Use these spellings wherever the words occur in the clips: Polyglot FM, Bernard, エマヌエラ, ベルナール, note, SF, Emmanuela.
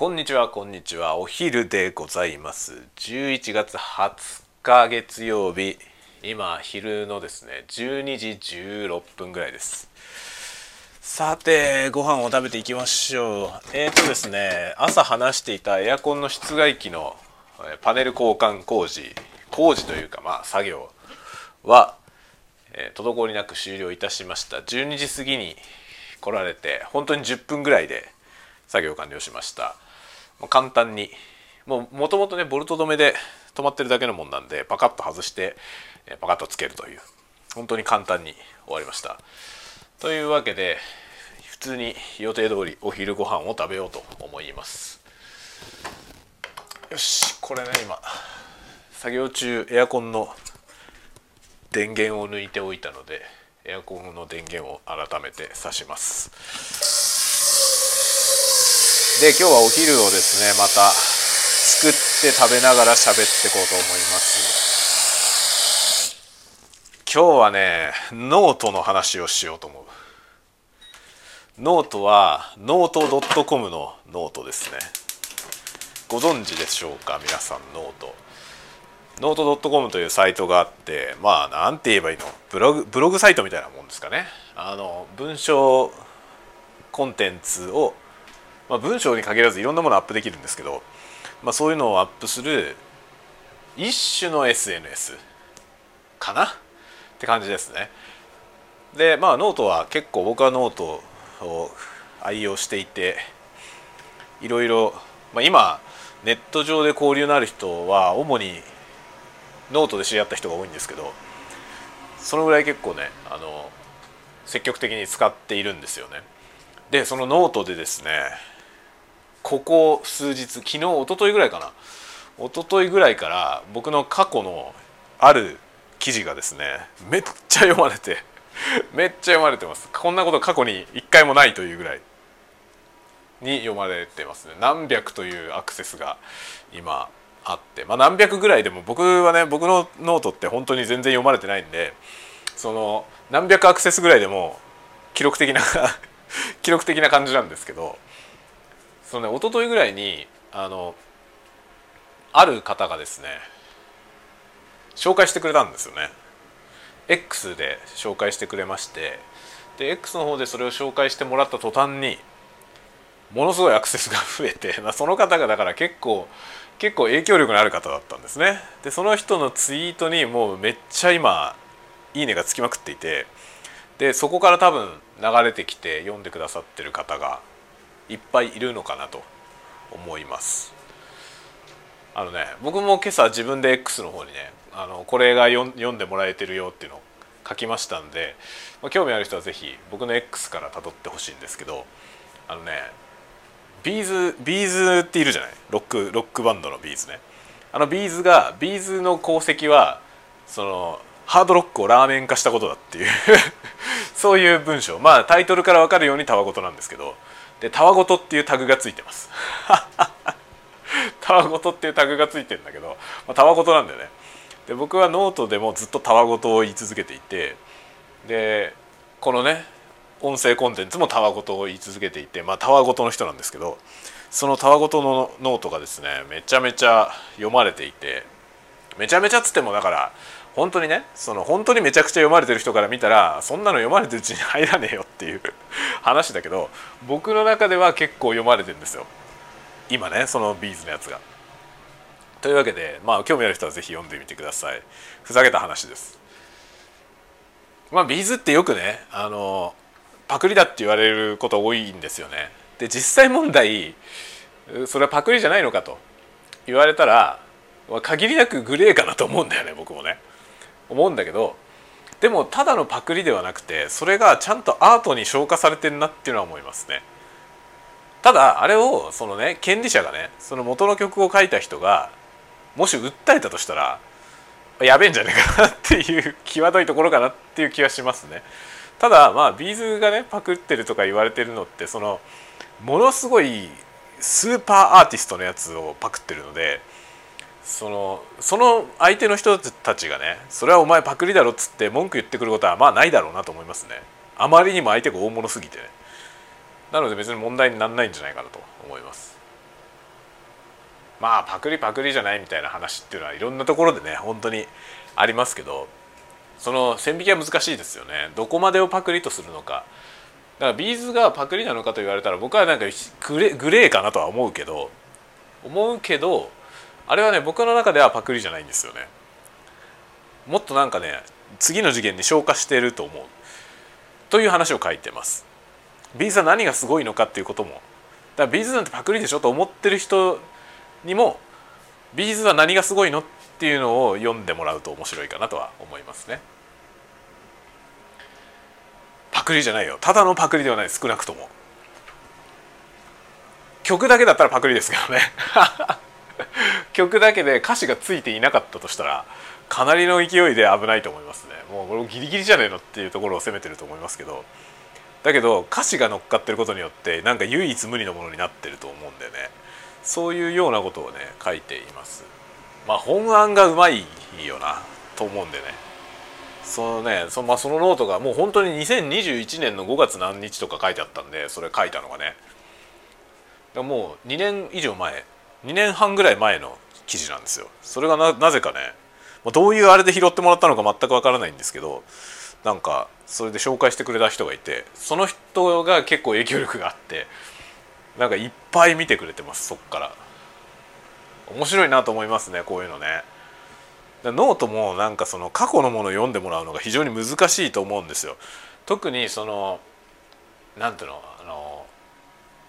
こんにちは、お昼でございます。11月20日月曜日、今昼のですね12時16分ぐらいです。さて、ご飯を食べていきましょう。ですね、朝話していたエアコンの室外機のパネル交換工事というか、作業は滞りなく終了いたしました。12時過ぎに来られて、本当に10分ぐらいで作業完了しました。簡単に、もともとねボルト止めで止まってるだけのもんなんで、パカッと外してパカッとつけるという、本当に簡単に終わりました。というわけで、普通に予定通りお昼ご飯を食べようと思います。よし、これね、今作業中エアコンの電源を抜いておいたので、エアコンの電源を改めて差します。で、今日はお昼をですね、また作って食べながら喋っていこうと思います。今日はね、ノートの話をしようと思う。ノートはノート .com のノートですね。ご存知でしょうか、皆さん、ノート。ノート .com というサイトがあって、なんて言えばいいの、ブログサイトみたいなもんですかね。文章コンテンツを文章に限らずいろんなものをアップできるんですけど、そういうのをアップする一種の SNS かなって感じですね。で、ノートは結構、僕はノートを愛用していて、いろいろ、今ネット上で交流のある人は主にノートで知り合った人が多いんですけど、そのぐらい結構ね、積極的に使っているんですよね。で、そのノートでですね、ここ数日、一昨日ぐらいから僕の過去のある記事がですね、めっちゃ読まれてます。こんなこと過去に一回もないというぐらいに読まれてますね。何百というアクセスが今あって、何百ぐらいでも、僕はね、僕のノートって本当に全然読まれてないんで、その何百アクセスぐらいでも記録的な感じなんですけど、そのね、一昨日ぐらいにある方がですね、紹介してくれたんですよね。 X で紹介してくれまして、で X の方でそれを紹介してもらった途端にものすごいアクセスが増えて、その方がだから結構影響力のある方だったんですね。で、その人のツイートにもうめっちゃ今いいねがつきまくっていて、でそこから多分流れてきて読んでくださってる方がいっぱいいるのかなと思います。僕も今朝自分で X の方にね、これが読んでもらえてるよっていうのを書きましたんで、興味ある人はぜひ僕の X から辿ってほしいんですけど、ビーズっているじゃない、ロックバンドのビーズね。ビーズの功績は、そのハードロックをラーメン化したことだっていうそういう文章、タイトルから分かるようにたわごとなんですけど、でたわごとっていうタグがついてますたわごとっていうタグがついてるんだけど、たわごとなんだよね。で、僕はノートでもずっとたわごとを言い続けていて、でこのね音声コンテンツもたわごとを言い続けていて、たわごとの人なんですけど、そのたわごとのノートがですね、めちゃめちゃ読まれていて、めちゃめちゃつっても、だから本当にね、その本当にめちゃくちゃ読まれてる人から見たら、そんなの読まれてるうちに入らねえよっていう話だけど、僕の中では結構読まれてるんですよ、今ね、そのビーズのやつが。というわけで、興味ある人はぜひ読んでみてください。ふざけた話です。ビーズってよくね、パクリだって言われること多いんですよね。で、実際問題、それはパクリじゃないのかと言われたら、限りなくグレーかなと思うんだよね、僕もね思うんだけど、でもただのパクリではなくて、それがちゃんとアートに昇華されてるなっていうのは思いますね。ただあれをそのね、権利者がね、その元の曲を書いた人がもし訴えたとしたら、やべえんじゃねえかなっていう際どいところかなっていう気はしますね。ただビーズがねパクってるとか言われてるのって、そのものすごいスーパーアーティストのやつをパクってるので、その相手の人たちがね、それはお前パクリだろっつって文句言ってくることはないだろうなと思いますね。あまりにも相手が大物すぎてね。なので別に問題にならないんじゃないかなと思います。まあパクリパクリじゃないみたいな話っていうのはいろんなところでね本当にありますけど、その線引きは難しいですよね。どこまでをパクリとするのか。だからビーズがパクリなのかと言われたら僕はなんかグレーかなとは思うけどあれはね僕の中ではパクリじゃないんですよね。もっとなんかね次の次元に昇華していると思うという話を書いてます。ビーズは何がすごいのかっていうことも、だからビーズなんてパクリでしょと思ってる人にもビーズは何がすごいのっていうのを読んでもらうと面白いかなとは思いますね。パクリじゃないよ、ただのパクリではない、少なくとも曲だけだったらパクリですけどね曲だけで歌詞がついていなかったとしたらかなりの勢いで危ないと思いますね。もうこれギリギリじゃねえのっていうところを攻めてると思いますけど、だけど歌詞が乗っかってることによってなんか唯一無二のものになってると思うんでね、そういうようなことをね書いています。まあ本案がうまいよなと思うんでね、そのノートがもう本当に2021年の5月何日とか書いてあったんで、それ書いたのがねもう2年以上前、2年半ぐらい前の記事なんですよ。それが なぜかねどういうあれで拾ってもらったのか全くわからないんですけど、なんかそれで紹介してくれた人がいて、その人が結構影響力があってなんかいっぱい見てくれてます。そっから面白いなと思いますね、こういうのね。ノートもなんかその過去のものを読んでもらうのが非常に難しいと思うんですよ。特にそのなんていうの、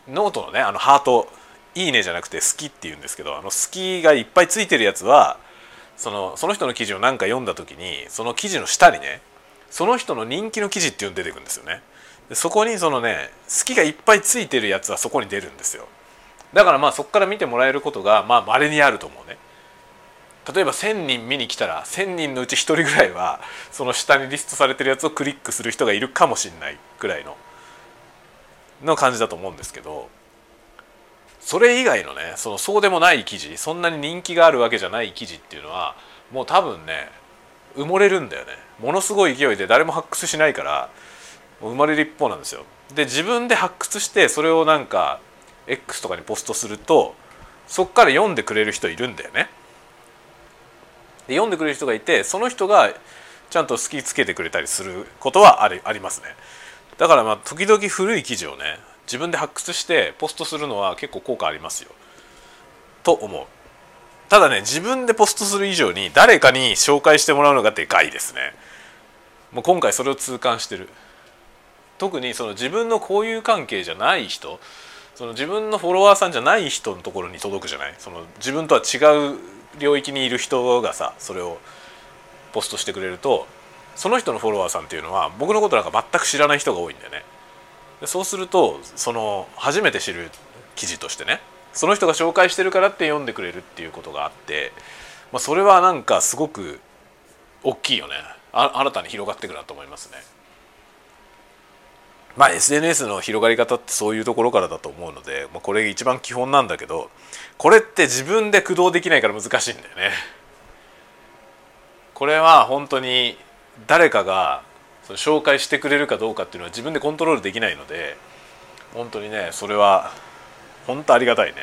ノートのねハートいいねじゃなくて好きっていうんですけど、好きがいっぱいついてるやつはその人の記事を何か読んだ時にその記事の下にねその人の人気の記事っていうの出てくるんですよね。でそこにそのね好きがいっぱいついてるやつはそこに出るんですよ。だからまあそこから見てもらえることがまあ稀にあると思うね。例えば1000人見に来たら1000人のうち1人ぐらいはその下にリストされてるやつをクリックする人がいるかもしれないぐらいの感じだと思うんですけど、それ以外のねそうでもない記事、そんなに人気があるわけじゃない記事っていうのはもう多分ね埋もれるんだよね。ものすごい勢いで誰も発掘しないから埋もれる一方なんですよ。で自分で発掘してそれをなんか X とかにポストするとそっから読んでくれる人いるんだよね。で読んでくれる人がいてその人がちゃんと好きつけてくれたりすることはありますね。だからまあ時々古い記事をね自分で発掘してポストするのは結構効果ありますよと思う。ただね自分でポストする以上に誰かに紹介してもらうのがでかいですね。もう今回それを痛感してる。特にその自分の交友関係じゃない人、その自分のフォロワーさんじゃない人のところに届くじゃない。その自分とは違う領域にいる人がさそれをポストしてくれると、その人のフォロワーさんっていうのは僕のことなんか全く知らない人が多いんだよね。でそうするとその初めて知る記事としてねその人が紹介してるからって読んでくれるっていうことがあって、まあ、それはなんかすごく大きいよね。新たに広がっていくなと思いますね。まあ SNS の広がり方ってそういうところからだと思うので、まあ、これ一番基本なんだけど、これって自分で駆動できないから難しいんだよね。これは本当に誰かが紹介してくれるかどうかっていうのは自分でコントロールできないので、本当にねそれは本当ありがたいね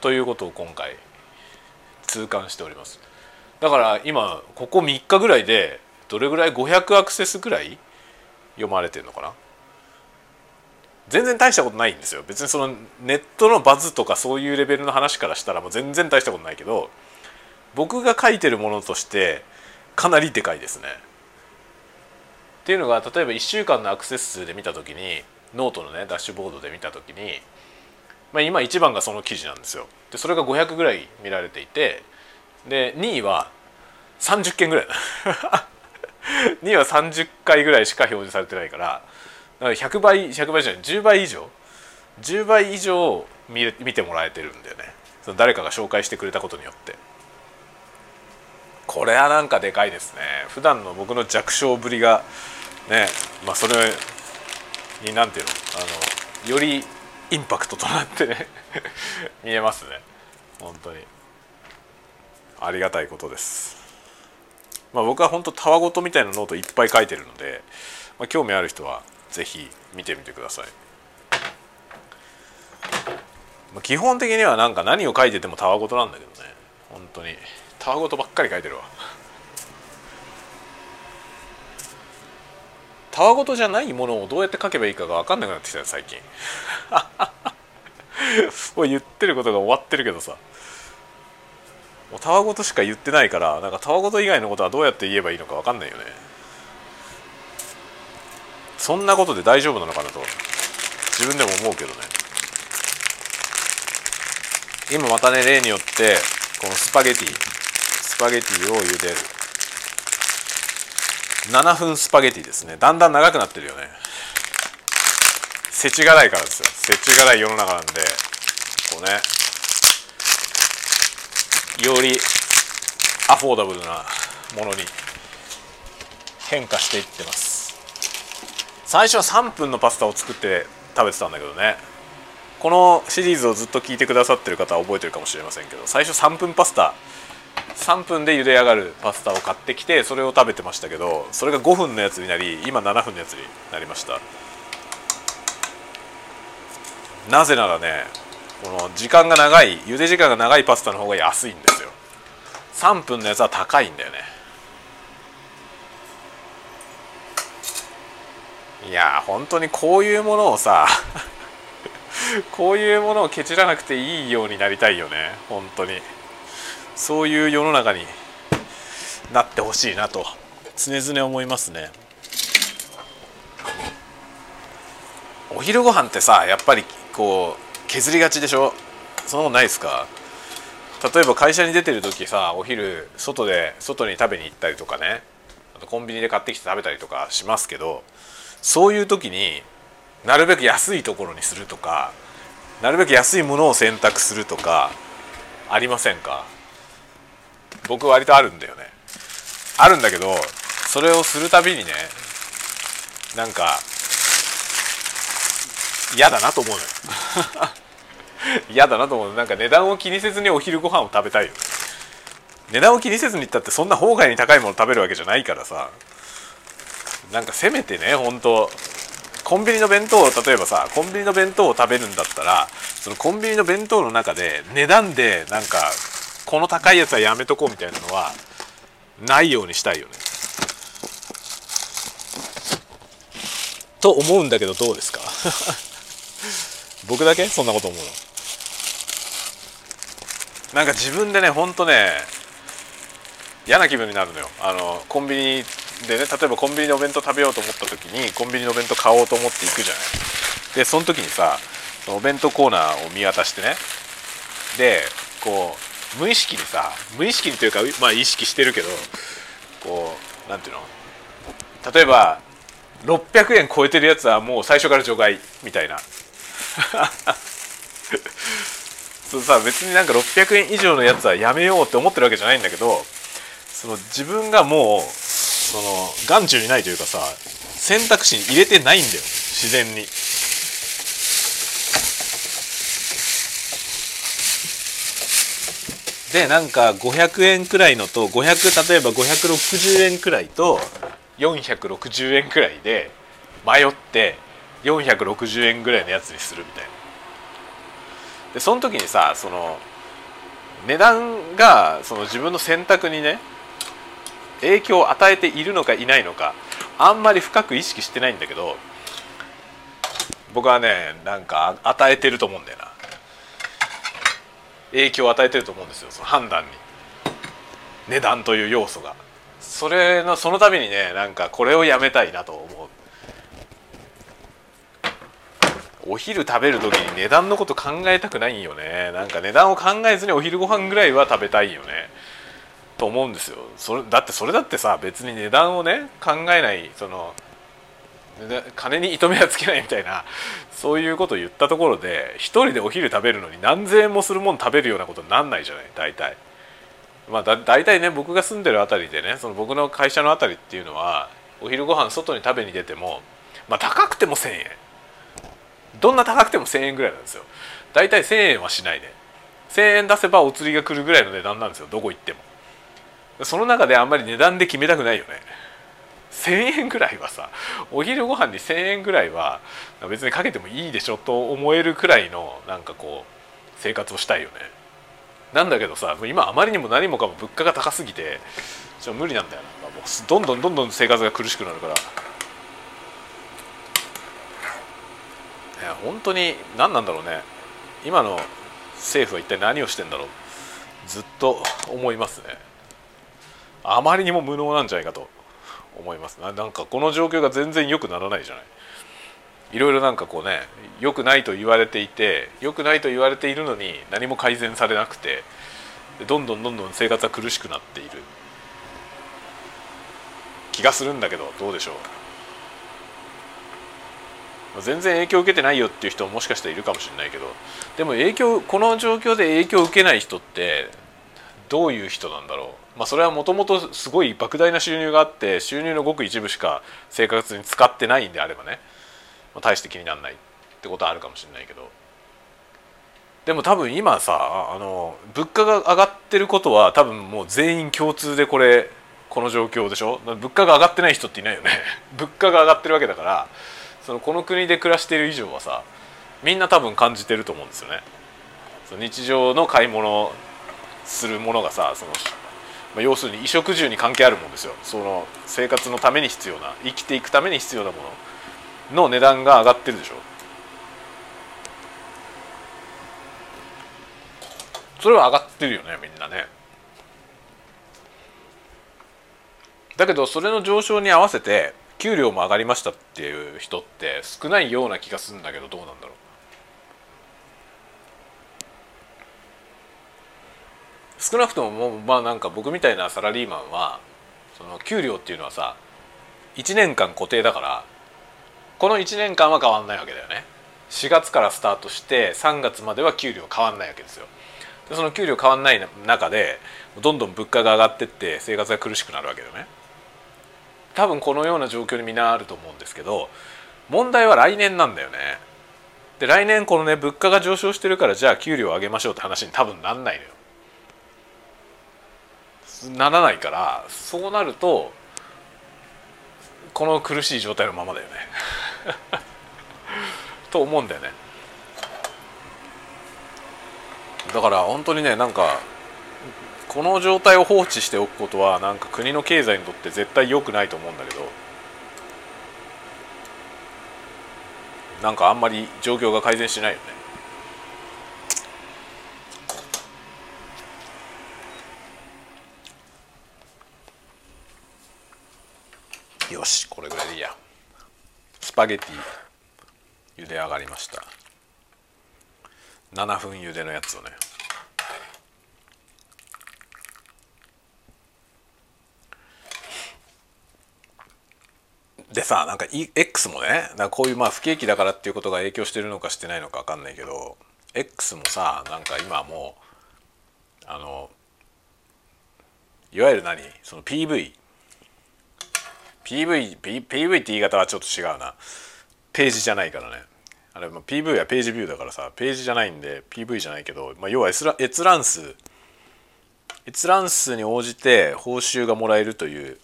ということを今回痛感しております。だから今ここ3日ぐらいでどれぐらい500アクセスぐらい読まれてるのかな。全然大したことないんですよ。別にそのネットのバズとかそういうレベルの話からしたらもう全然大したことないけど、僕が書いてるものとしてかなりでかいですね。っていうのが例えば1週間のアクセス数で見た時に、ノートのねダッシュボードで見た時に、まあ、今一番がその記事なんですよ。でそれが500ぐらい見られていて、で2位は30件ぐらい2位は30回ぐらいしか表示されてないから100倍じゃない10倍以上 見てもらえてるんだよね。その誰かが紹介してくれたことによって、これはなんかでかいですね。普段の僕の弱小ぶりがね、まあそれになんていうの、よりインパクトとなってね見えますね。本当にありがたいことです。まあ僕は本当たわごとみたいなノートいっぱい書いてるので、まあ、興味ある人はぜひ見てみてください。基本的にはなんか何を書いててもたわごとなんだけどね。本当にたわごとばっかり書いてるわ。たわごとじゃないものをどうやって書けばいいかが分かんなくなってきたよ最近。もう言ってることが終わってるけどさ、もうたわごとしか言ってないから、なんかたわごと以外のことはどうやって言えばいいのか分かんないよね。そんなことで大丈夫なのかなと自分でも思うけどね。今またね、例によってこのスパゲティを茹でる。7分スパゲティですね。だんだん長くなってるよね。世知辛いからですよ。世知辛い世の中なんで、こうね、よりアフォーダブルなものに変化していってます。最初は3分のパスタを作って食べてたんだけどね。このシリーズをずっと聞いてくださってる方は覚えてるかもしれませんけど、最初3分パスタ、3分で茹で上がるパスタを買ってきてそれを食べてましたけど、それが5分のやつになり、今7分のやつになりました。なぜならね、この時間が長い、茹で時間が長いパスタの方が安いんですよ。3分のやつは高いんだよね。いや本当にこういうものをさこういうものをケチらなくていいようになりたいよね。本当にそういう世の中になってほしいなと常々思いますね。お昼ご飯ってさ、やっぱりこう削りがちでしょ。そんなことないですか？例えば会社に出てる時さ、お昼外に食べに行ったりとかね、あとコンビニで買ってきて食べたりとかしますけど、そういう時になるべく安いところにするとか、なるべく安いものを選択するとかありませんか？僕割とあるんだよね。あるんだけど、それをするたびにね、なんか嫌だなと思うのよ。嫌だなと思う。なんか値段を気にせずにお昼ご飯を食べたいよね。値段を気にせずに行ったってそんな法外に高いもの食べるわけじゃないからさ、なんかせめてね、本当コンビニの弁当を、例えばさ、コンビニの弁当を食べるんだったら、そのコンビニの弁当の中で値段でなんかこの高いやつはやめとこうみたいなのはないようにしたいよね。と思うんだけどどうですか？僕だけそんなこと思うの？なんか自分でね、ほんとね、嫌な気分になるのよ。コンビニでね、例えばコンビニのお弁当食べようと思った時にコンビニのお弁当買おうと思って行くじゃない。でその時にさ、お弁当コーナーを見渡してね、でこう無意識にさ、無意識にというか、まあ意識してるけど、こうなんていうの、例えば600円超えてるやつはもう最初から除外みたいな。そうさ、別になんか600円以上のやつはやめようって思ってるわけじゃないんだけど、その自分がもうその眼中にないというかさ、選択肢に入れてないんだよ自然に。でなんか500円くらいのと500、例えば560円くらいと460円くらいで迷って460円ぐらいのやつにするみたいな。でその時にさ、その値段がその自分の選択にね影響を与えているのかいないのか、あんまり深く意識してないんだけど、僕はね、なんか与えてると思うんだよな。影響を与えてると思うんですよ、その判断に、値段という要素が。そのためにね、なんかこれをやめたいなと思う。お昼食べる時に値段のこと考えたくないよね。なんか値段を考えずにお昼ご飯ぐらいは食べたいよねと思うんですよ。それだってさ、別に値段をね考えない、その金に糸目はつけないみたいな、そういうことを言ったところで、一人でお昼食べるのに何千円もするもん食べるようなことになんないじゃない、大体。まあ、大体ね、僕が住んでるあたりでね、その僕の会社のあたりっていうのは、お昼ご飯外に食べに出ても、まあ、高くても1000円、どんな高くても1000円ぐらいなんですよ。大体1000円はしないで、1000円出せばお釣りが来るぐらいの値段なんですよ、どこ行っても。その中であんまり値段で決めたくないよね。1000円ぐらいはさ、お昼ご飯に1000円ぐらいは別にかけてもいいでしょと思えるくらいの、なんかこ生活をしたいよね。なんだけどさ、今あまりにも何もかも物価が高すぎてちょっと無理なんだよな。もうどんどん生活が苦しくなるから、本当に何なんだろうね。今の政府は一体何をしてんだろう、ずっと思いますね。あまりにも無能なんじゃないかと思います。なんかこの状況が全然良くならないじゃない。いろいろなんかこうね、良くないと言われていて、良くないと言われているのに何も改善されなくて、どんどん生活は苦しくなっている気がするんだけど、どうでしょう。全然影響を受けてないよっていう人ももしかしたらいるかもしれないけど、でもこの状況で影響を受けない人ってどういう人なんだろう。それはもともとすごい莫大な収入があって、収入のごく一部しか生活に使ってないんであればね、大して気にならないってことはあるかもしれないけど、でも多分今さ、物価が上がってることは多分もう全員共通でこの状況でしょ。物価が上がってない人っていないよね物価が上がってるわけだから、この国で暮らしている以上はさ、みんな多分感じてると思うんですよね。日常の買い物するものがさ、要するに衣食住に関係あるもんですよ。生活のために必要な、生きていくために必要なものの値段が上がってるでしょ。それは上がってるよね、みんなね。だけどそれの上昇に合わせて給料も上がりましたっていう人って少ないような気がするんだけど、どうなんだろう。少なくともなんか僕みたいなサラリーマンは給料っていうのはさ、1年間固定だから、この1年間は変わんないわけだよね。4月からスタートして3月までは給料変わんないわけですよ。でその給料変わんない中でどんどん物価が上がってって生活が苦しくなるわけだよね。多分このような状況にみんなあると思うんですけど、問題は来年なんだよね。で来年このね、物価が上昇してるから、じゃあ給料を上げましょうって話に多分なんないのよ。ならないから、そうなるとこの苦しい状態のままだよねと思うんだよね。だから本当にね、なんかこの状態を放置しておくことはなんか国の経済にとって絶対良くないと思うんだけど、なんかあんまり状況が改善しないよね。よし、これぐらいでいいや。スパゲティ茹で上がりました。7分茹でのやつをね、でさ、なんか X もね、なんかこういう不景気だからっていうことが影響してるのかしてないのか分かんないけど、 X もさ、なんか今もういわゆるPV って言い方はちょっと違うな。ページじゃないからね、あれ、PV はページビューだからさ、ページじゃないんで PV じゃないけど、要は閲覧数に応じて報酬がもらえるという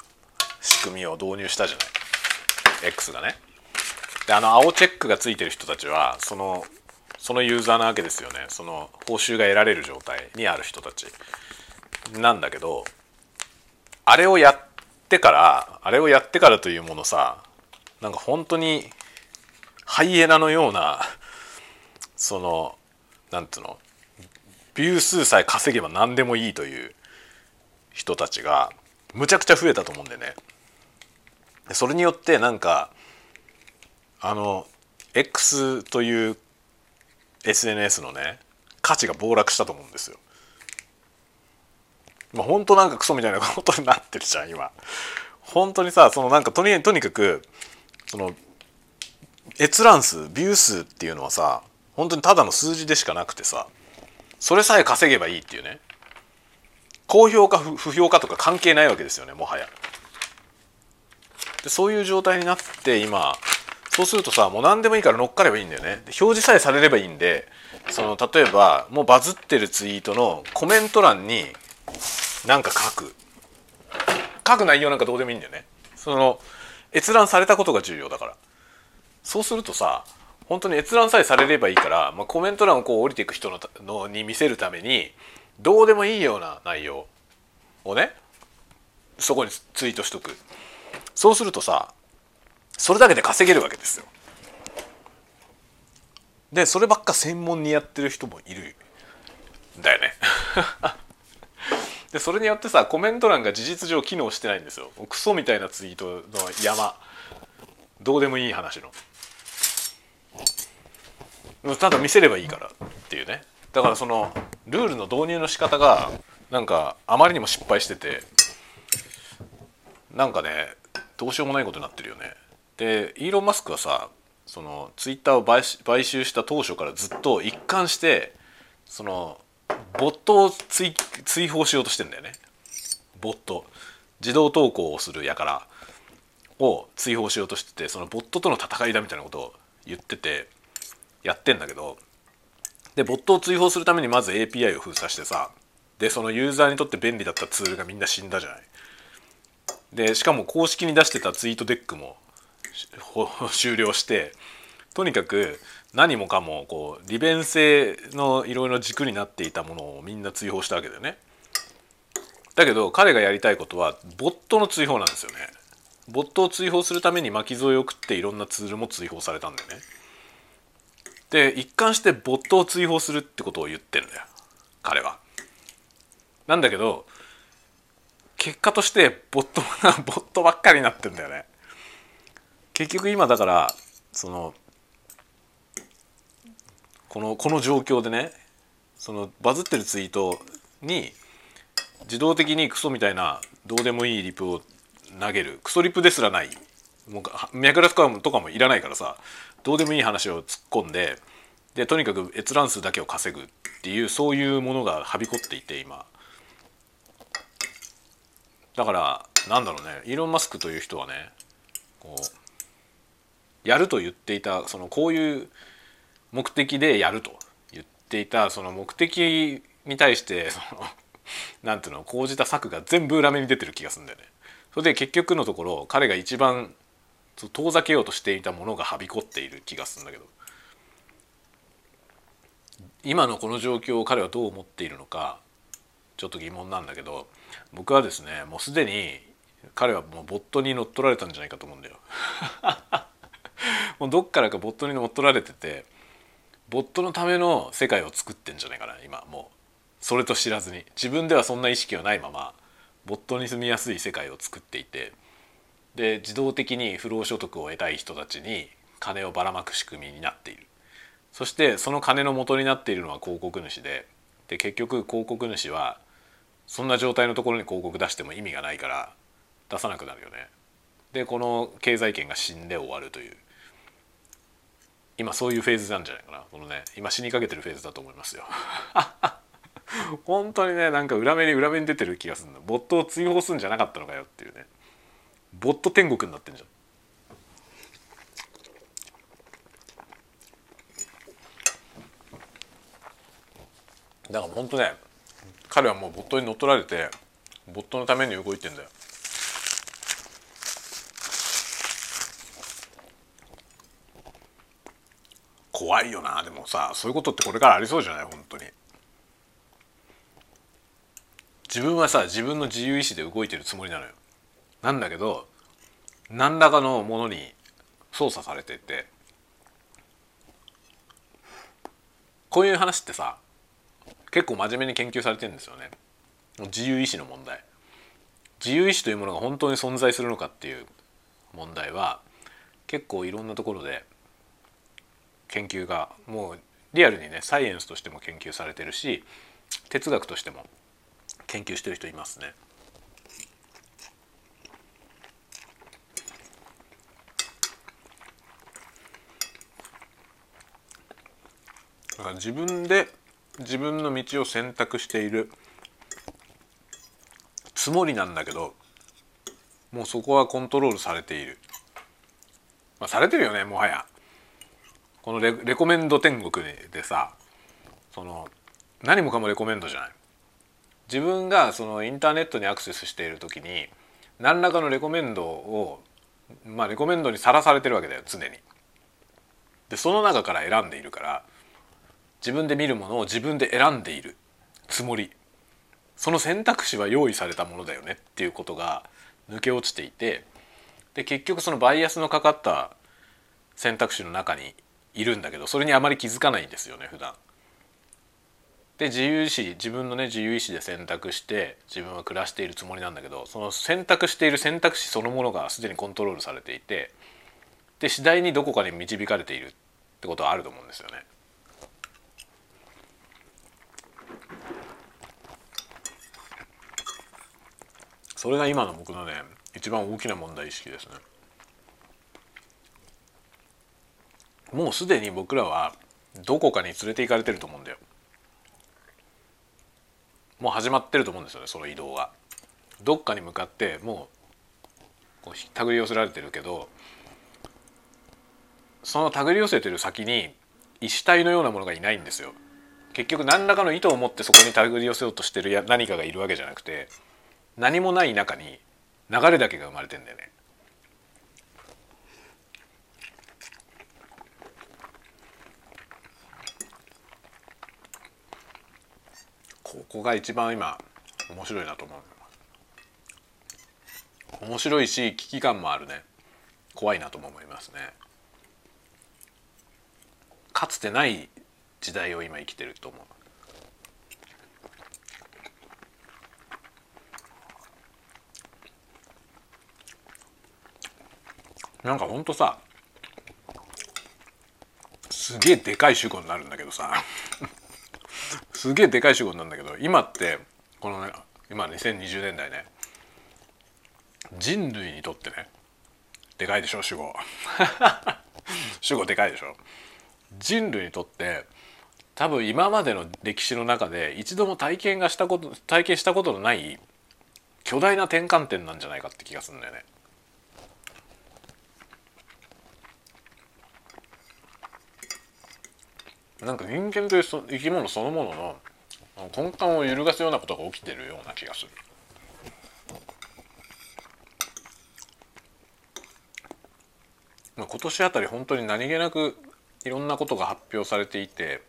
仕組みを導入したじゃない、X がね。で青チェックがついてる人たちはそのユーザーなわけですよね。報酬が得られる状態にある人たちなんだけど、あれをやってからというものさ、なんか本当にハイエナのようななんていうの、ビュー数さえ稼げば何でもいいという人たちがむちゃくちゃ増えたと思うんでね。それによってなんかX という SNS のね、価値が暴落したと思うんですよ。本当なんかクソみたいなことになってるじゃん今。本当にさ、なんかとにかく閲覧数、ビュー数っていうのはさ、本当にただの数字でしかなくてさ、それさえ稼げばいいっていうね。高評価不評価とか関係ないわけですよね、もはや。そういう状態になって今、そうするとさ、もう何でもいいから乗っかればいいんだよね。表示さえされればいいんで、例えばもうバズってるツイートのコメント欄に何か書く内容なんかどうでもいいんだよね。閲覧されたことが重要だから。そうするとさ、本当に閲覧さえされればいいから、まあ、コメント欄をこう降りていく人のに見せるためにどうでもいいような内容をねそこにツイートしとく。そうするとさそれだけで稼げるわけですよ。でそればっか専門にやってる人もいるんだよねでそれによってさコメント欄が事実上機能してないんですよ。クソみたいなツイートの山、どうでもいい話のただ見せればいいからっていうね。だからそのルールの導入の仕方がなんかあまりにも失敗しててなんかねどうしようもないことになってるよね。でイーロン・マスクはさそのツイッターを買収した当初からずっと一貫してそのボットを追放しようとしてるんだよね。ボット自動投稿をする輩を追放しようとしててそのボットとの戦いだみたいなことを言っててやってんだけど、でボットを追放するためにまず API を封鎖してさ、でそのユーザーにとって便利だったツールがみんな死んだじゃない。でしかも公式に出してたツイートデックも終了して、とにかく何もかもこう利便性のいろいろ軸になっていたものをみんな追放したわけだよね。だけど彼がやりたいことはボットの追放なんですよね。ボットを追放するために巻き添えを食っていろんなツールも追放されたんだよね。で一貫してボットを追放するってことを言ってるんだよ彼は。なんだけど結果としてボットばっかりになってんだよね。結局今だからそのこの状況でねそのバズってるツイートに自動的にクソみたいなどうでもいいリプを投げる。クソリプですらない、もう脈絡とかもいらないからさどうでもいい話を突っ込んで、でとにかく閲覧数だけを稼ぐっていうそういうものがはびこっていて今だからなんだろうね、イーロン・マスクという人はねこうやると言っていたそのこういう目的でやると言っていたその目的に対してそのなんていうの講じた策が全部裏目に出てる気がするんだよね。それで結局のところ彼が一番遠ざけようとしていたものがはびこっている気がするんだけど、今のこの状況を彼はどう思っているのかちょっと疑問なんだけど、僕はですねもうすでに彼はもうボットに乗っ取られたんじゃないかと思うんだよもうどっからかボットに乗っ取られててボットのための世界を作ってんじゃないかな今もう。それと知らずに自分ではそんな意識はないままボットに住みやすい世界を作っていて、で自動的に不労所得を得たい人たちに金をばらまく仕組みになっている。そしてその金の元になっているのは広告主で、で結局広告主はそんな状態のところに広告出しても意味がないから出さなくなるよね。でこの経済圏が死んで終わるという今そういうフェーズなんじゃないかな。このね今死にかけてるフェーズだと思いますよ本当にねなんか裏目に出てる気がするんだ。ボットを追放するんじゃなかったのかよっていうね。ボット天国になってんじゃん。だから本当ね彼はもうボットに乗っ取られてボットのために動いてんだよ。怖いよな。でもさそういうことってこれからありそうじゃない本当に。自分はさ自分の自由意志で動いてるつもりなのよ。なんだけど何らかのものに操作されてて、こういう話ってさ結構真面目に研究されてるんですよね。自由意志の問題。自由意志というものが本当に存在するのかっていう問題は結構いろんなところで研究がもうリアルにねサイエンスとしても研究されてるし哲学としても研究してる人いますね。だから自分で自分の道を選択しているつもりなんだけどもうそこはコントロールされている、まあ、されてるよねもはや。この レコメンド天国でさその何もかもレコメンドじゃない。自分がそのインターネットにアクセスしている時に何らかのレコメンドを、まあ、レコメンドにさらされてるわけだよ常に。でその中から選んでいるから、自分で見るものを自分で選んでいるつもり、その選択肢は用意されたものだよねっていうことが抜け落ちていて、で結局そのバイアスのかかった選択肢の中にいるんだけど、それにあまり気づかないんですよね普段。で自由意志、自分のね自由意志で選択して自分は暮らしているつもりなんだけど、その選択している選択肢そのものがすでにコントロールされていて、で次第にどこかに導かれているってことはあると思うんですよね。それが今の僕のね一番大きな問題意識ですね。もうすでに僕らはどこかに連れて行かれてると思うんだよ。もう始まってると思うんですよね、その移動が。どっかに向かってもう手繰り寄せられてるけど、その手繰り寄せてる先に石体のようなものがいないんですよ。結局何らかの意図を持ってそこに手繰り寄せようとしてる何かがいるわけじゃなくて、何もない中に流れだけが生まれてんだよね。ここが一番今面白いなと思う。面白いし危機感もあるね。怖いなとも思いますね。かつてない時代を今生きてると思う。なんかほんとさ、すげえでかい主語になるんだけどさすげえでかい主語なんだけど、今ってこのね今2020年代ね、人類にとってねでかいでしょ主語主語でかいでしょ。人類にとって多分今までの歴史の中で一度も体験したことのない巨大な転換点なんじゃないかって気がするんだよね。なんか人間という生き物そのものの根幹を揺るがすようなことが起きてるような気がする。まあ、今年あたり本当に何気なくいろんなことが発表されていて、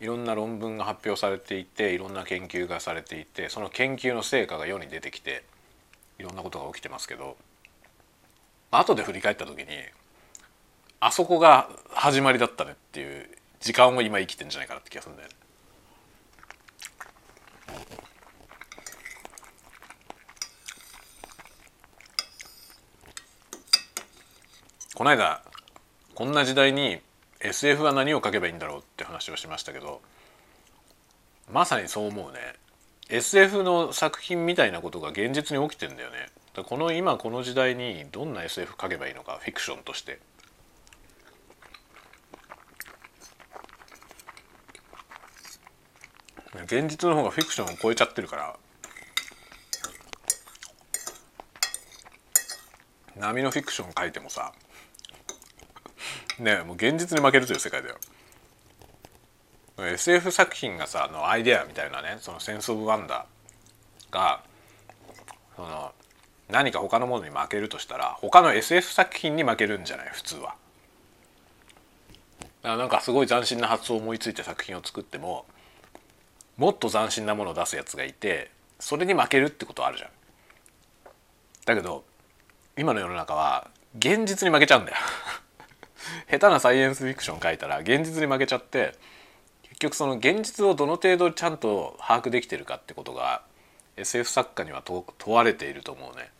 いろんな論文が発表されていて、いろんな研究がされていて、その研究の成果が世に出てきていろんなことが起きてますけど、後で振り返った時にあそこが始まりだったねっていう時間を今生きてんじゃないかなって気がするんだよね。この間こんな時代に SF は何を書けばいいんだろうって話をしましたけど、まさにそう思うね。 SF の作品みたいなことが現実に起きてんだよね。この今この時代にどんな SF 書けばいいのか、フィクションとして。現実の方がフィクションを超えちゃってるから、波のフィクション書いてもさねえもう現実に負けるという世界だよ。 SF 作品がさのアイデアみたいなね、そのセンスオブワンダーがその何か他のものに負けるとしたら、他の SF 作品に負けるんじゃない普通は。だからなんかすごい斬新な発想を思いついて作品を作っても、もっと斬新なものを出すやつがいて、それに負けるってことはあるじゃん。だけど今の世の中は現実に負けちゃうんだよ下手なサイエンスフィクション書いたら現実に負けちゃって、結局その現実をどの程度ちゃんと把握できてるかってことが SF 作家には問われていると思うね。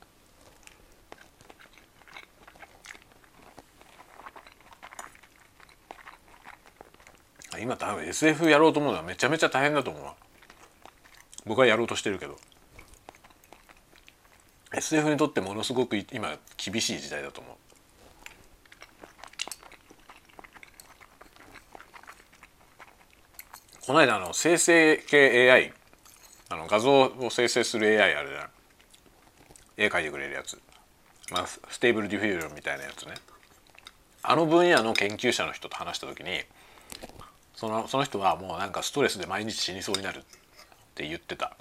今多分 SF やろうと思うのはめちゃめちゃ大変だと思う。僕はやろうとしてるけど、 SF にとってものすごく今厳しい時代だと思う。この間生成系 AI、 画像を生成する AI あるじゃん、絵描いてくれるやつ、まあ、ステーブルディフュージョンみたいなやつね。あの分野の研究者の人と話した時にその人はもうなんかストレスで毎日死にそうになるって言ってた。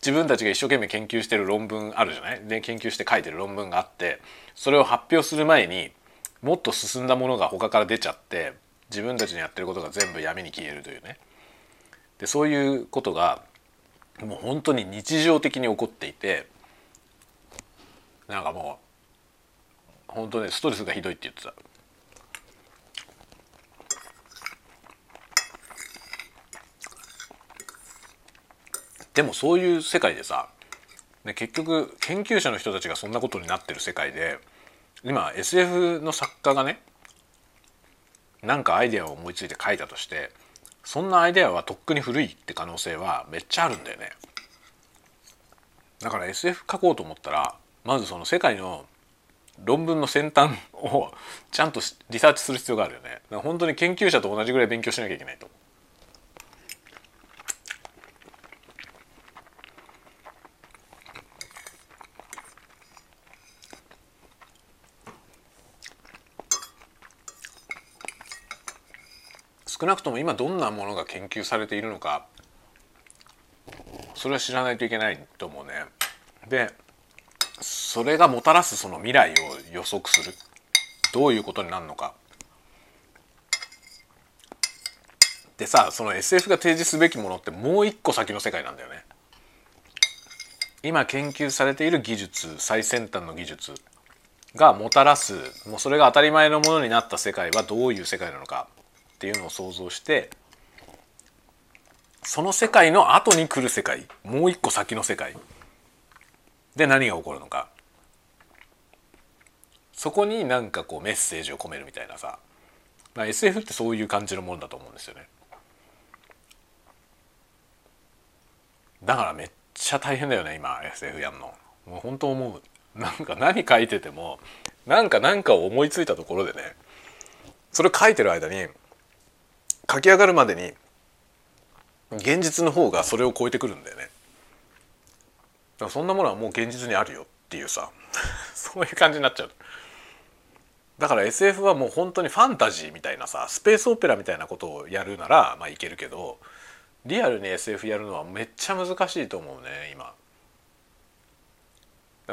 自分たちが一生懸命研究してる論文あるじゃない、で研究して書いてる論文があって、それを発表する前にもっと進んだものが他から出ちゃって自分たちのやってることが全部闇に消えるというね。でそういうことがもう本当に日常的に起こっていて、なんかもう本当ねストレスがひどいって言ってた。でもそういう世界でさ、ね、結局研究者の人たちがそんなことになってる世界で、今 SF の作家がねなんかアイデアを思いついて書いたとして、そんなアイデアはとっくに古いって可能性はめっちゃあるんだよね。だから SF 書こうと思ったら、まずその世界の論文の先端をちゃんとリサーチする必要があるよね。だから本当に研究者と同じぐらい勉強しなきゃいけないと。少なくとも今どんなものが研究されているのか、それは知らないといけないと思うね。でそれがもたらすその未来を予測する、どういうことになるのかでさ、その SF が提示すべきものってもう一個先の世界なんだよね。今研究されている技術、最先端の技術がもたらす、もうそれが当たり前のものになった世界はどういう世界なのかっていうのを想像して、その世界の後に来る世界、もう一個先の世界で何が起こるのか、そこになんかこうメッセージを込めるみたいなさ、まあ、SF ってそういう感じのものだと思うんですよね。だからめっちゃ大変だよね今 SF やんの。もう本当思う。なんか何書いててもなんかを思いついたところでね、それ書いてる間に書き上がるまでに現実の方がそれを超えてくるんだよね。だからそんなものはもう現実にあるよっていうさそういう感じになっちゃう。だから SF はもう本当にファンタジーみたいなさ、スペースオペラみたいなことをやるならまあいけるけど、リアルに SF やるのはめっちゃ難しいと思うね今。だか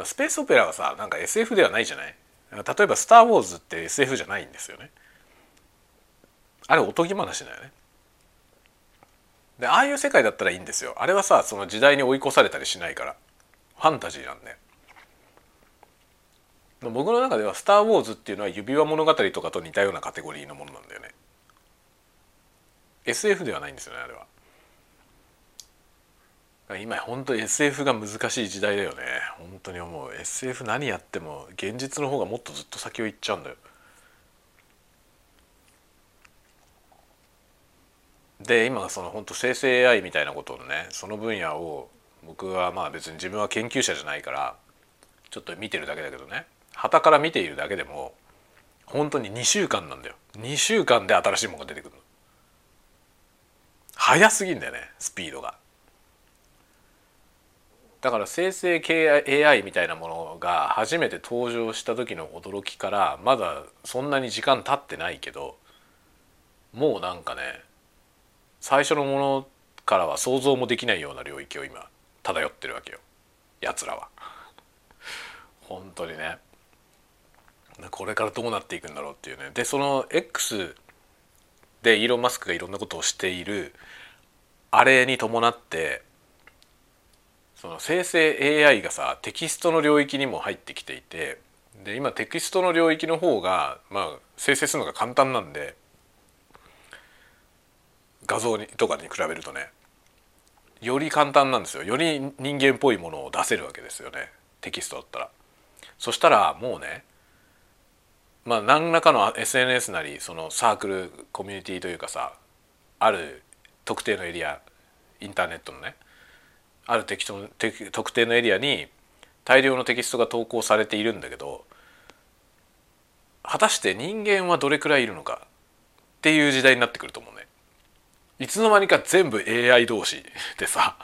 らスペースオペラはさ、なんか SF ではないじゃない。例えばスターウォーズって SF じゃないんですよね。あれおとぎ話だよね。でああいう世界だったらいいんですよ。あれはさ、その時代に追い越されたりしないからファンタジーなんで。僕の中ではスターウォーズっていうのは指輪物語とかと似たようなカテゴリーのものなんだよね。 SF ではないんですよねあれは。今本当に SF が難しい時代だよね。本当に思う。 SF 何やっても現実の方がもっとずっと先を行っちゃうんだよ。で今その本当生成 AI みたいなことのね、その分野を僕はまあ別に自分は研究者じゃないからちょっと見てるだけだけどね、傍から見ているだけでも本当に2週間なんだよ。2週間で新しいものが出てくるの。早すぎんだよねスピードが。だから生成系 AI みたいなものが初めて登場した時の驚きからまだそんなに時間経ってないけど、もうなんかね最初のものからは想像もできないような領域を今漂ってるわけよやつらは本当にね。これからどうなっていくんだろうっていうね。でその X でイーロン・マスクがいろんなことをしているあれに伴って、その生成 AI がさテキストの領域にも入ってきていて、で今テキストの領域の方が、まあ、生成するのが簡単なんで画像にとかに比べるとね、より簡単なんですよ。より人間っぽいものを出せるわけですよねテキストだったら。そしたらもうね、まあ何らかの SNS なりそのサークルコミュニティというかさ、ある特定のエリア、インターネットのねある特定のエリアに大量のテキストが投稿されているんだけど、果たして人間はどれくらいいるのかっていう時代になってくると思うね。いつの間にか全部 AI 同士でさ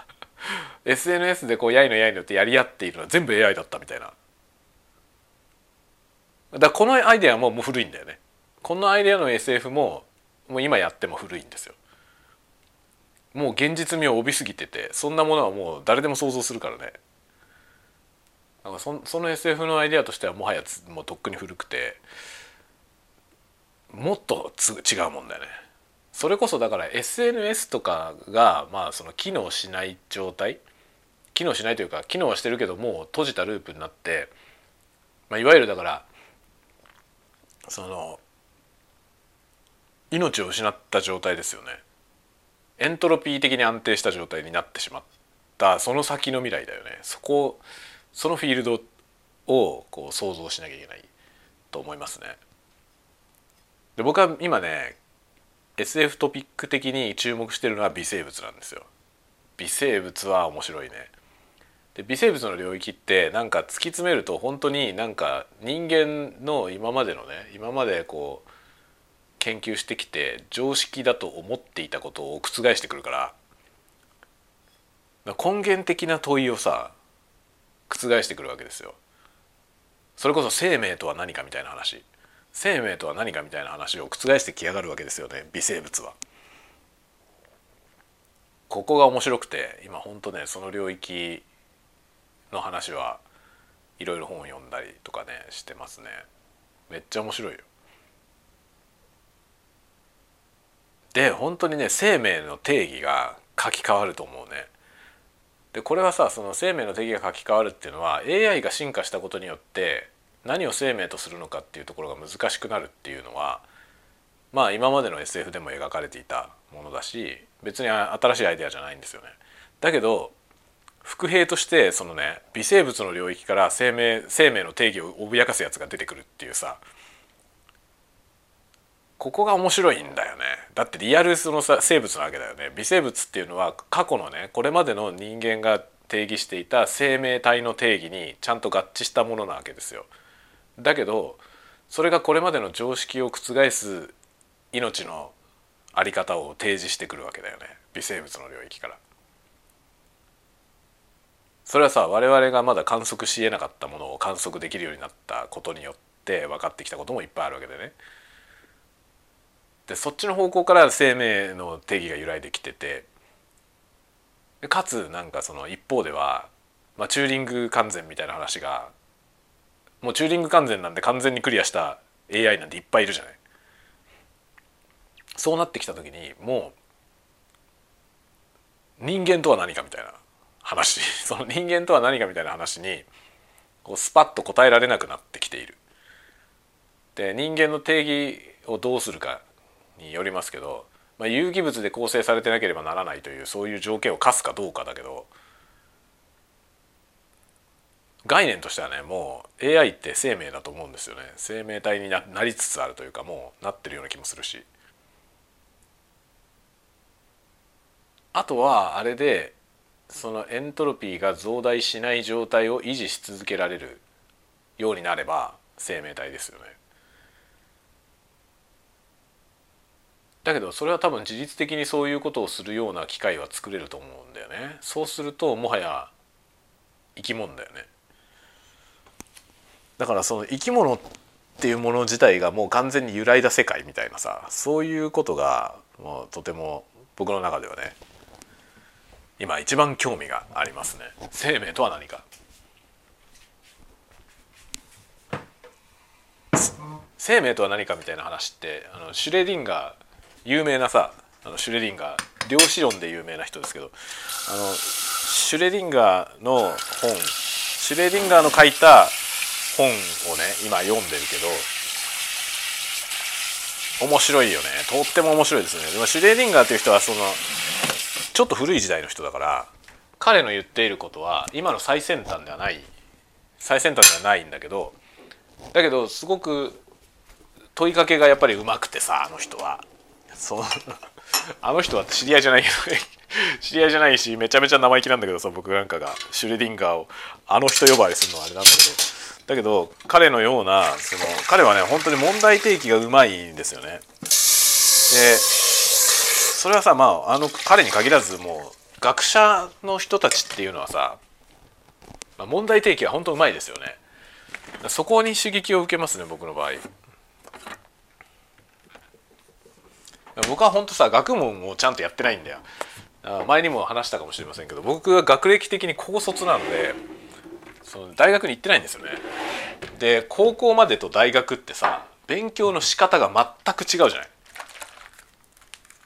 SNS でこうやいのってやり合っているのは全部 AI だったみたいな。だからこのアイデアももう古いんだよね。このアイデアの SF もう今やっても古いんですよ。もう現実味を帯びすぎてて、そんなものはもう誰でも想像するからね。なんかその SF のアイデアとしてはもはやもうとっくに古くて、もっと違うもんだよね。それこそだから SNS とかがまあその機能しない状態、機能しないというか機能はしてるけどもう閉じたループになって、まあ、いわゆるだからその命を失った状態ですよね。エントロピー的に安定した状態になってしまったその先の未来だよね。そのフィールドをこう想像しなきゃいけないと思いますね。で僕は今ね SF トピック的に注目してるのは微生物なんですよ。微生物は面白いね。で微生物の領域ってなんか突き詰めると本当になんか人間の今までこう研究してきて常識だと思っていたことを覆してくるから根源的な問いをさ覆してくるわけですよ。それこそ生命とは何かみたいな話、生命とは何かみたいな話を覆してきやがるわけですよね、微生物は。ここが面白くて今ほんとねその領域の話はいろいろ本を読んだりとかねしてますね。めっちゃ面白いよ。で本当にね生命の定義が書き換わると思うね。でこれはさその生命の定義が書き換わるっていうのは AI が進化したことによって何を生命とするのかっていうところが難しくなるっていうのはまあ今までの SF でも描かれていたものだし別に新しいアイデアじゃないんですよね。だけど伏兵としてそのね微生物の領域から生命の定義を脅かすやつが出てくるっていうさ、ここが面白いんだよね。だってリアルそのさ生物なわけだよね。微生物っていうのは過去のねこれまでの人間が定義していた生命体の定義にちゃんと合致したものなわけですよ。だけどそれがこれまでの常識を覆す命のあり方を提示してくるわけだよね、微生物の領域から。それはさ我々がまだ観測しえなかったものを観測できるようになったことによって分かってきたこともいっぱいあるわけでね。でそっちの方向から生命の定義が由来できてて、でかつなんかその一方では、まあ、チューリング完全みたいな話がもうチューリング完全なんで完全にクリアした AI なんていっぱいいるじゃない。そうなってきた時にもう人間とは何かみたいな話その人間とは何かみたいな話にこうスパッと答えられなくなってきている。で人間の定義をどうするかによりますけど、まあ、有機物で構成されてなければならないというそういう条件を課すかどうかだけど、概念としてはねもう AI って生命だと思うんですよね。生命体になりつつあるというかもうなってるような気もするし、あとはあれでそのエントロピーが増大しない状態を維持し続けられるようになれば生命体ですよね。だけどそれは多分自律的にそういうことをするような機会は作れると思うんだよね。そうするともはや生き物だよね。だからその生き物っていうもの自体がもう完全に揺らいだ世界みたいなさ、そういうことがもうとても僕の中ではね今一番興味がありますね。生命とは何か、生命とは何かみたいな話ってシュレディンガー有名なさシュレディンガー量子論で有名な人ですけどシュレディンガーの本、シュレディンガーの書いた本をね今読んでるけど面白いよね。とっても面白いですね。でもシュレディンガーという人はそのちょっと古い時代の人だから彼の言っていることは今の最先端ではないんだけど、だけどすごく問いかけがやっぱりうまくてさ、あの人はあの人は知り合いじゃないけど知り合いじゃないしめちゃめちゃ生意気なんだけどさ、僕なんかがシュレディンガーをあの人呼ばわりするのはあれなんだけど、だけど彼のようなその彼はね本当に問題提起がうまいんですよね。でそれはさまあ彼に限らずもう学者の人たちっていうのはさ問題提起が本当うまいですよね。そこに刺激を受けますね僕の場合。僕は本当さ学問をちゃんとやってないんだよ。前にも話したかもしれませんけど僕は学歴的に高卒なのでその大学に行ってないんですよね。で高校までと大学ってさ勉強の仕方が全く違うじゃない。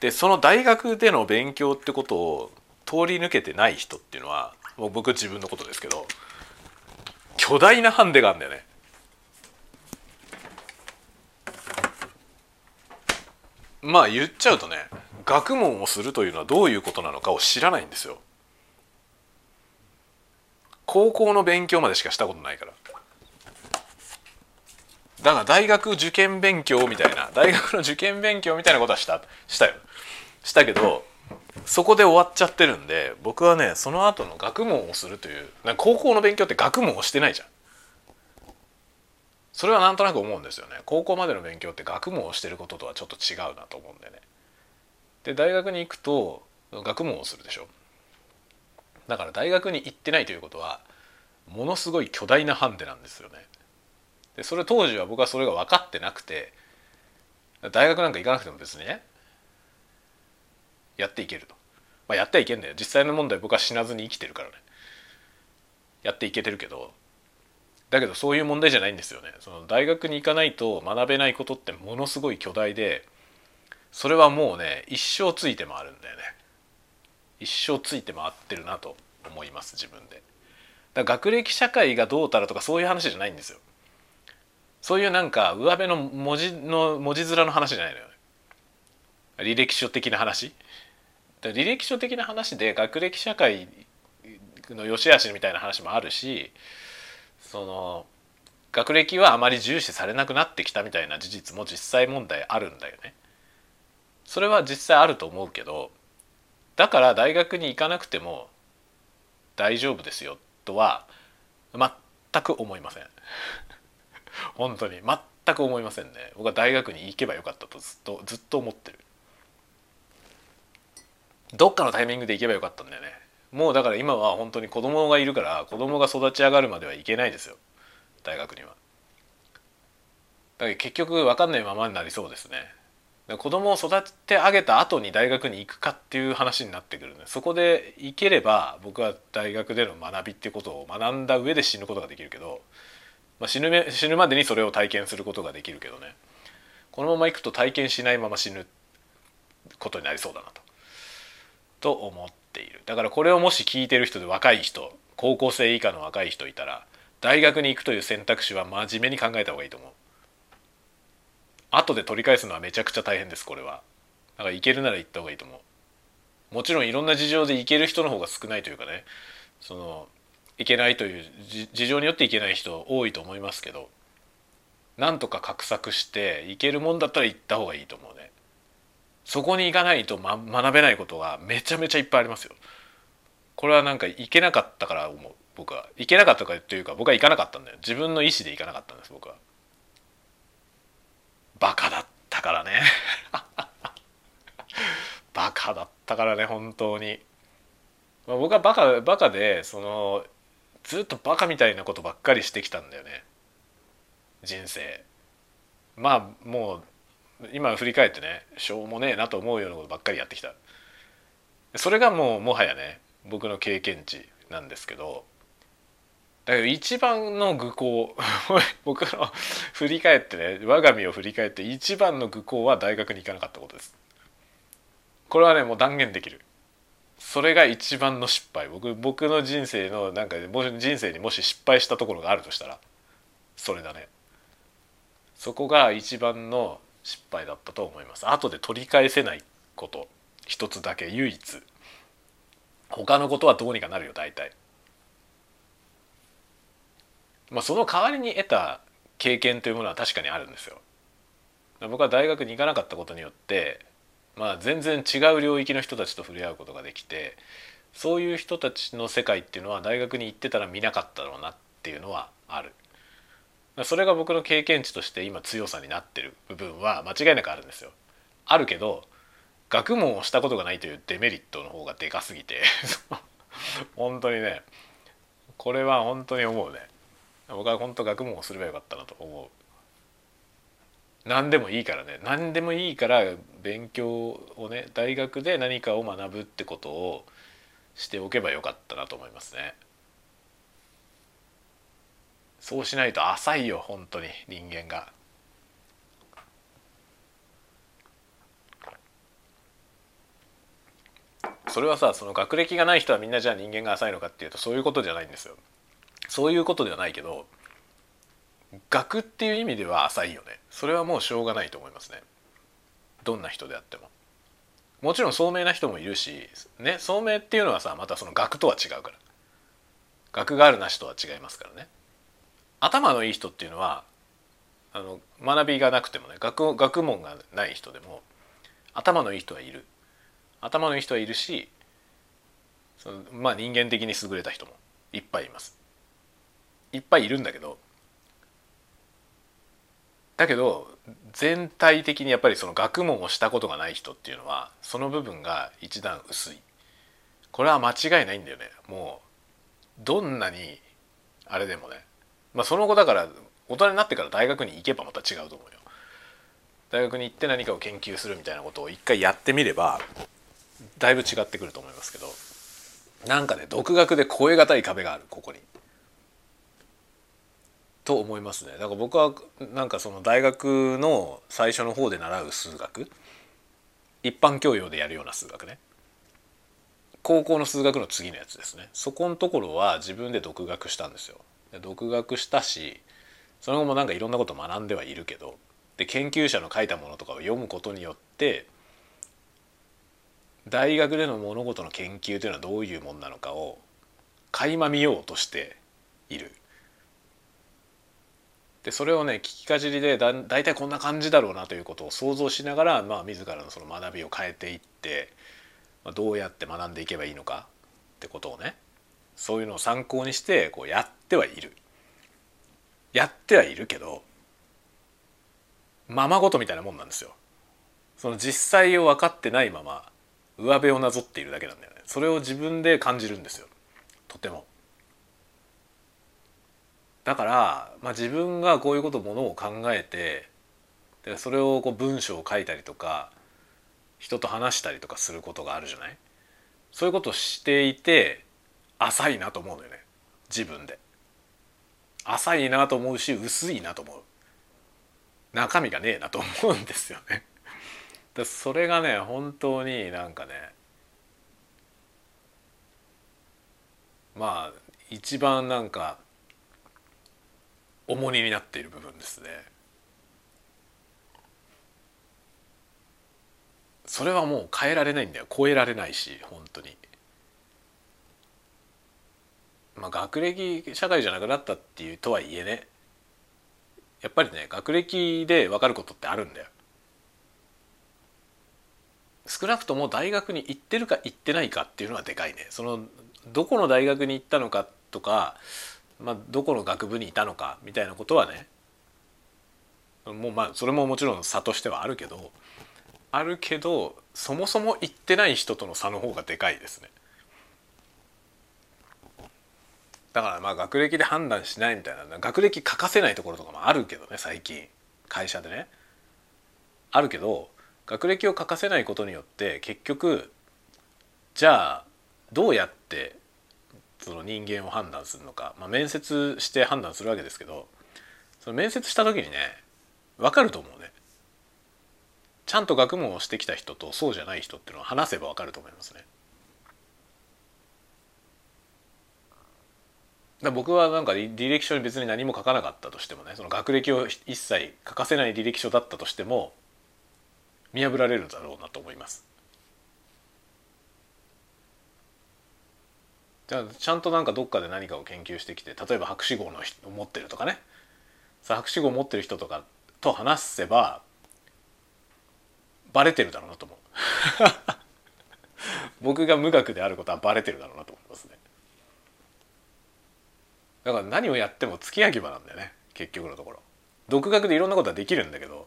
でその大学での勉強ってことを通り抜けてない人っていうのは、もう僕自分のことですけど、巨大なハンデがあるんだよね。まあ言っちゃうとね、学問をするというのはどういうことなのかを知らないんですよ。高校の勉強までしかしたことないから。だから大学受験勉強みたいな、大学の受験勉強みたいなことはしたけど、そこで終わっちゃってるんで、僕はね、その後の学問をするという、高校の勉強って学問をしてないじゃん。それはなんとなく思うんですよね。高校までの勉強って学問をしてることとはちょっと違うなと思うんでね。で大学に行くと学問をするでしょ。だから大学に行ってないということはものすごい巨大なハンデなんですよね。でそれ当時は僕はそれが分かってなくて、大学なんか行かなくても別にねやっていけると、まあやってはいけんだよ、実際の問題僕は死なずに生きてるからねやっていけてるけど、だけどそういう問題じゃないんですよね。その大学に行かないと学べないことってものすごい巨大で、それはもうね一生ついて回るんだよね。一生ついて回ってるなと思います自分で。だから学歴社会がどうたらとかそういう話じゃないんですよ。そういうなんか上辺の文字面の話じゃないのよね。履歴書的な話。だから履歴書的な話で学歴社会の良し悪しみたいな話もあるし、その学歴はあまり重視されなくなってきたみたいな事実も実際問題あるんだよね。それは実際あると思うけど、だから大学に行かなくても大丈夫ですよとは全く思いません。本当に全く思いませんね。僕は大学に行けばよかったとずっと思ってる。どっかのタイミングで行けばよかったんだよね。もうだから今は本当に子供がいるから、子供が育ち上がるまでは行けないですよ大学には。だから結局分かんないままになりそうですね。子供を育て上げた後に大学に行くかっていう話になってくるんで、そこで行ければ僕は大学での学びっていうことを学んだ上で死ぬことができるけど、まあ、死ぬまでにそれを体験することができるけどね、このまま行くと体験しないまま死ぬことになりそうだなと思っている。だからこれをもし聞いてる人で若い人、高校生以下の若い人いたら、大学に行くという選択肢は真面目に考えた方がいいと思う。後で取り返すのはめちゃくちゃ大変です、これは。だから行けるなら行った方がいいと思う。もちろんいろんな事情で行ける人の方が少ないというかね、その行けないという事情によって行けない人多いと思いますけど、なんとか画策して行けるもんだったら行った方がいいと思うね。そこに行かないと、学べないことがめちゃめちゃいっぱいありますよ。これはなんか行けなかったから思う。僕は行けなかったからというか、僕は行かなかったんだよ。自分の意思で行かなかったんです、僕は。バカだったからねバカだったからね、本当に。まあ、僕はバカで、そのずっとバカみたいなことばっかりしてきたんだよね人生。まあもう今振り返ってね、しょうもねえなと思うようなことばっかりやってきた。それがもうもはやね僕の経験値なんですけど、だけど一番の愚行僕の振り返ってね、我が身を振り返って一番の愚行は大学に行かなかったことです。これはねもう断言できる。それが一番の失敗。僕の人生のなんか、人生にもし失敗したところがあるとしたらそれだね。そこが一番の失敗だったと思います。後で取り返せないこと一つだけ、唯一。他のことはどうにかなるよ大体。まあ、その代わりに得た経験というものは確かにあるんですよ。僕は大学に行かなかったことによって、まあ、全然違う領域の人たちと触れ合うことができて、そういう人たちの世界っていうのは大学に行ってたら見なかったろうなっていうのはある。それが僕の経験値として今強さになってる部分は間違いなくあるんですよ。あるけど学問をしたことがないというデメリットの方がでかすぎて本当にね、これは本当に思うね。僕は本当学問をすればよかったなと思う。何でもいいからね、何でもいいから勉強をね、大学で何かを学ぶってことをしておけばよかったなと思いますね。そうしないと浅いよ本当に人間が。それはさ、その学歴がない人はみんなじゃあ人間が浅いのかっていうとそういうことじゃないんですよ。そういうことではないけど、学っていう意味では浅いよね。それはもうしょうがないと思いますね。どんな人であっても。もちろん聡明な人もいるし、ね、聡明っていうのはさ、またその学とは違うから。学があるなしとは違いますからね。頭のいい人っていうのは学びがなくてもね、学問がない人でも頭のいい人はいる。頭のいい人はいるし、そのまあ人間的に優れた人もいっぱいいます。いっぱいいるんだけど、全体的にやっぱりその学問をしたことがない人っていうのはその部分が一段薄い。これは間違いないんだよね。もうどんなにあれでもね、まあその後だから大人になってから大学に行けばまた違うと思うよ。大学に行って何かを研究するみたいなことを一回やってみればだいぶ違ってくると思いますけど、なんかね、独学で越え難い壁がある、ここにと思いますね。だから僕はなんかその大学の最初の方で習う数学、一般教養でやるような数学ね、高校の数学の次のやつですね。そこのところは自分で独学したんですよ。独学したし、その後もなんかいろんなこと学んではいるけど、で研究者の書いたものとかを読むことによって大学での物事の研究というのはどういうものなのかを垣間見ようとしている。でそれをね、聞きかじりでだいたいこんな感じだろうなということを想像しながら、まあ、自らのその学びを変えていって、まあ、どうやって学んでいけばいいのかってことをね、そういうのを参考にしてこうやってはいるけど、ままごとみたいなもんなんですよ。その実際を分かってないまま上辺をなぞっているだけなんだよね。それを自分で感じるんですよ、とても。だから、まあ、自分がこういうこと、ものを考えて、でそれをこう文章を書いたりとか人と話したりとかすることがあるじゃない。そういうことをしていて浅いなと思うのよね、自分で。浅いなと思うし、薄いなと思う。中身がねえなと思うんですよね。だそれがね、本当になんかね、まあ一番なんか重荷になっている部分ですね。それはもう変えられないんだよ。超えられないし、本当に。まあ学歴社会じゃなくなったっていうとはいえね、やっぱりね、学歴で分かることってあるんだよ。少なくとも大学に行ってるか行ってないかっていうのはでかいね。そのどこの大学に行ったのかとか、まあ、どこの学部にいたのかみたいなことはね、もうまあそれももちろん差としてはあるけどそもそも行ってない人との差の方がでかいですね。だからまあ学歴で判断しないみたいな、学歴欠かせないところとかもあるけどね、最近会社でねあるけど、学歴を欠かせないことによって結局じゃあどうやってその人間を判断するのか、まあ、面接して判断するわけですけど、その面接した時にね、分かると思うね。ちゃんと学問をしてきた人とそうじゃない人っていうのは話せば分かると思いますね。だ僕はなんか履歴書に別に何も書かなかったとしてもね、その学歴を一切書かせない履歴書だったとしても見破られるだろうなと思います。ちゃんとなんかどっかで何かを研究してきて、例えば博士号の人を持ってるとかね、さあ博士号を持ってる人とかと話せばバレてるだろうなと思う。僕が無学であることはバレてるだろうなと思いますね。だから何をやっても突き焼き場なんだよね、結局のところ。独学でいろんなことはできるんだけど、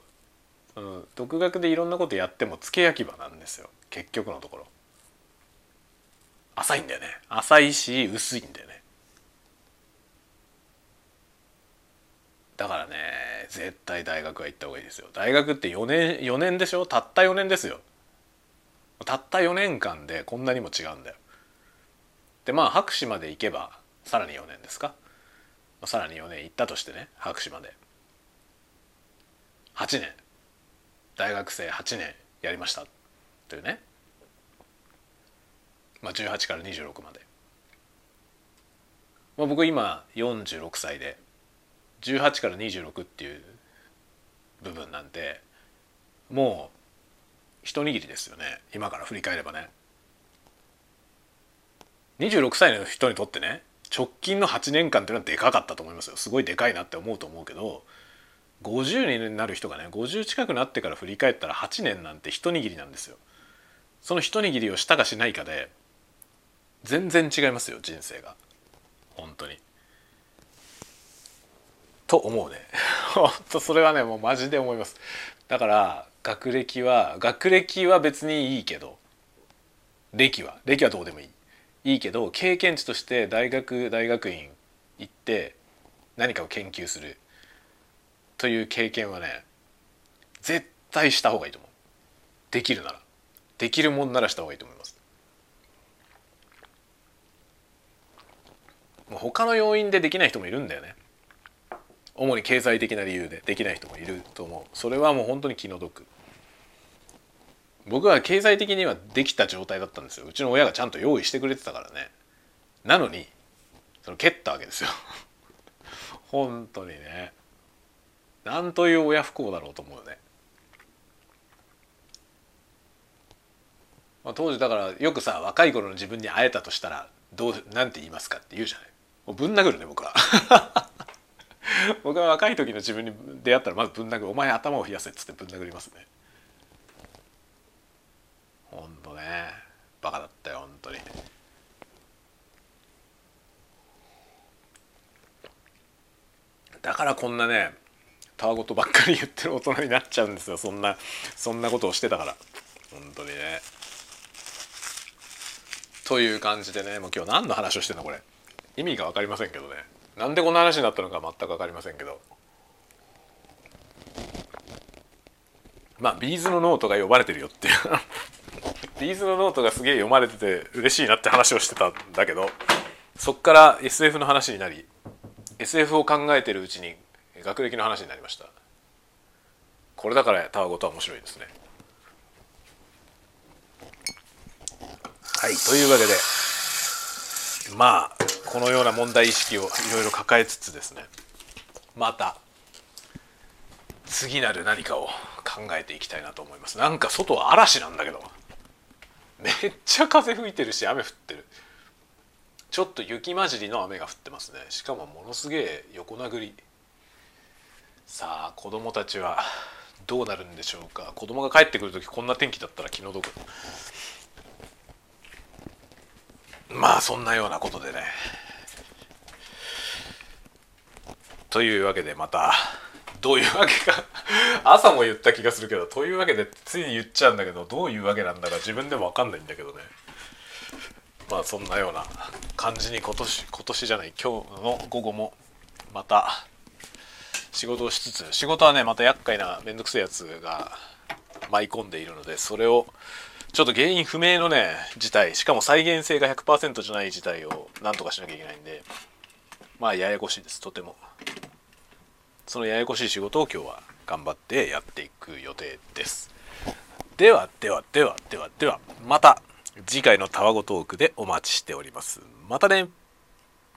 独学でいろんなことやっても突き焼き場なんですよ、結局のところ。浅いんだよね。浅いし薄いんだよね。だからね、絶対大学は行った方がいいですよ。大学って4年でしょ。たった4年ですよ。たった4年間でこんなにも違うんだよ。でまあ博士まで行けばさらに4年ですか。さらに4年行ったとしてね、博士まで8年、大学生8年やりましたというね。まあ、18から26まで、まあ、僕今46歳で18から26っていう部分なんてもう一握りですよね、今から振り返ればね。26歳の人にとってね、直近の8年間っていうのはでかかったと思いますよ。すごいでかいなって思うと思うけど、50になる人がね、50近くなってから振り返ったら8年なんて一握りなんですよ。その一握りをしたかしないかで全然違いますよ、人生が。本当に。と思うね。本当それはね、もうマジで思います。だから学歴は別にいいけど、歴はどうでもいい。いいけど、経験値として大学院行って何かを研究するという経験はね、絶対した方がいいと思う。できるもんならした方がいいと思います。もう他の要因でできない人もいるんだよね。主に経済的な理由でできない人もいると思う。それはもう本当に気の毒。僕は経済的にはできた状態だったんですよ。うちの親がちゃんと用意してくれてたからね。なのにその蹴ったわけですよ。本当にね。なんという親不幸だろうと思うよね。まあ、当時だからよくさ、若い頃の自分に会えたとしたらなんて言いますかって言うじゃない。もうぶん殴るね、僕は。僕は若い時の自分に出会ったらまずぶん殴る。お前頭を冷やせっつってぶん殴りますね。ほんとね、バカだったよ、ほんとに。だからこんなね、たわごとばっかり言ってる大人になっちゃうんですよ。そんなことをしてたから。ほんとにね。という感じでね、もう今日何の話をしてんのこれ。意味が分かりませんけどね。なんでこんな話になったのか全く分かりませんけど、まあビーズのノートが読まれてるよっていうビーズのノートがすげえ読まれてて嬉しいなって話をしてたんだけど、そっから SF の話になり、 SF を考えてるうちに学歴の話になりました。これだからたわごとは面白いですね。はい、というわけでまあこのような問題意識をいろいろ抱えつつですね、また次なる何かを考えていきたいなと思います。なんか外は嵐なんだけど、めっちゃ風吹いてるし雨降ってる。ちょっと雪混じりの雨が降ってますね。しかもものすげえ横殴り。さあ子供たちはどうなるんでしょうか。子供が帰ってくるときこんな天気だったら気の毒。まあそんなようなことでね。というわけでまたどういうわけか朝も言った気がするけど、というわけでつい言っちゃうんだけど、どういうわけなんだか自分でも分かんないんだけどね。まあそんなような感じに今年じゃない今日の午後もまた仕事をしつつ、仕事はねまた厄介なめんどくせえやつが舞い込んでいるので、それをちょっと原因不明のね事態、しかも再現性が 100% じゃない事態をなんとかしなきゃいけないんで、まあややこしいです。とてもそのややこしい仕事を今日は頑張ってやっていく予定です。ではまた次回のたわごトークでお待ちしております。またね。